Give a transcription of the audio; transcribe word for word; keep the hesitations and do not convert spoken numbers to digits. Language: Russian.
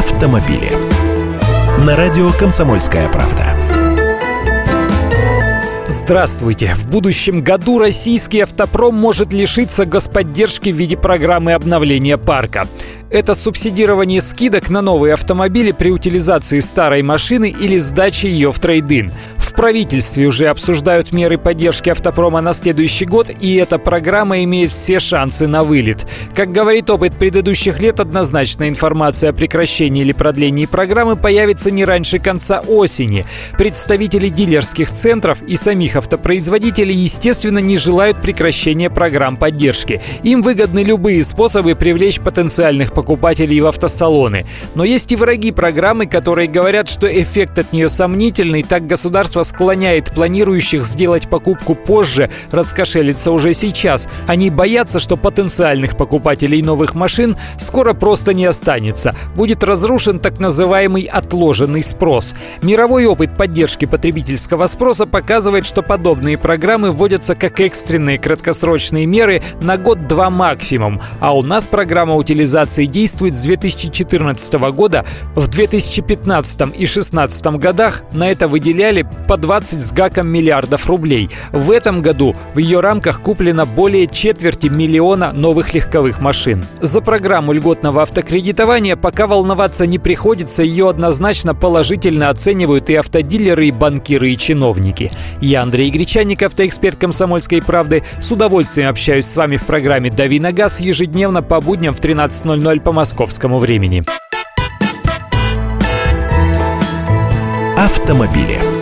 автомобили. На радио «Комсомольская правда». Здравствуйте! В будущем году российский автопром может лишиться господдержки в виде программы обновления парка. Это субсидирование скидок на новые автомобили при утилизации старой машины или сдаче ее в трейд-ин. В правительстве уже обсуждают меры поддержки автопрома на следующий год, и эта программа имеет все шансы на вылет. Как говорит опыт предыдущих лет, однозначная информация о прекращении или продлении программы появится не раньше конца осени. Представители дилерских центров и самих автопроизводителей, естественно, не желают прекращения программ поддержки. Им выгодны любые способы привлечь потенциальных покупателей в автосалоны. Но есть и враги программы, которые говорят, что эффект от нее сомнительный, так государство склоняет планирующих сделать покупку позже раскошелиться уже сейчас. Они боятся, что потенциальных покупателей новых машин скоро просто не останется. Будет разрушен так называемый отложенный спрос. Мировой опыт поддержки потребительского спроса показывает, что подобные программы вводятся как экстренные краткосрочные меры на год-два максимум. А у нас программа утилизации действует с две тысячи четырнадцатого года. В две тысячи пятнадцатом и две тысячи шестнадцатом годах на это выделяли по двадцать с гаком миллиардов рублей. В этом году в ее рамках куплено более четверти миллиона новых легковых машин. За программу льготного автокредитования пока волноваться не приходится, ее однозначно положительно оценивают и автодилеры, и банкиры, и чиновники. Я, Андрей Гречанник, автоэксперт «Комсомольской правды», с удовольствием общаюсь с вами в программе «Дави на газ» ежедневно по будням в тринадцать ноль ноль по московскому времени. Автомобили.